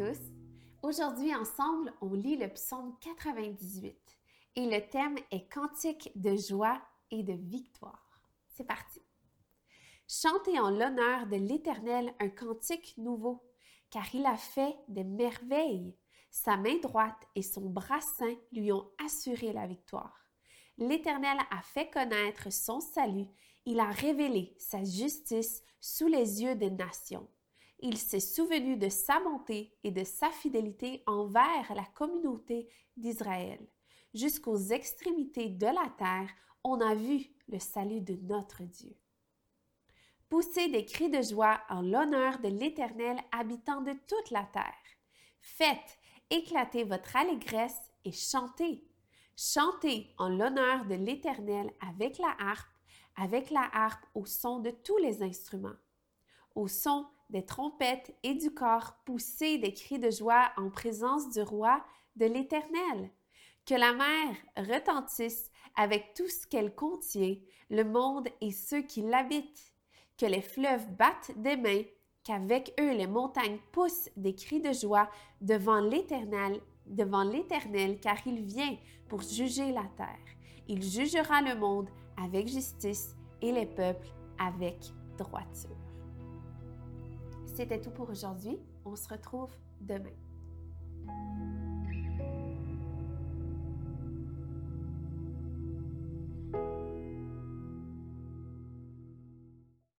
tous! Aujourd'hui ensemble, on lit le psaume 98 et le thème est Cantique de joie et de victoire. C'est parti! Chantez en l'honneur de l'Éternel un cantique nouveau, car il a fait des merveilles. Sa main droite et son bras saint lui ont assuré la victoire. L'Éternel a fait connaître son salut, il a révélé sa justice sous les yeux des nations. Il s'est souvenu de sa bonté et de sa fidélité envers la communauté d'Israël. Jusqu'aux extrémités de la terre, on a vu le salut de notre Dieu. Poussez des cris de joie en l'honneur de l'Éternel, habitant de toute la terre. Faites éclater votre allégresse et chantez. Chantez en l'honneur de l'Éternel avec la harpe au son de tous les instruments, au son des trompettes et du cor, poussez des cris de joie en présence du roi de l'Éternel. Que la mer retentisse avec tout ce qu'elle contient, le monde et ceux qui l'habitent. Que les fleuves battent des mains, qu'avec eux les montagnes poussent des cris de joie devant l'Éternel, car il vient pour juger la terre. Il jugera le monde avec justice et les peuples avec droiture. C'était tout pour aujourd'hui. On se retrouve demain.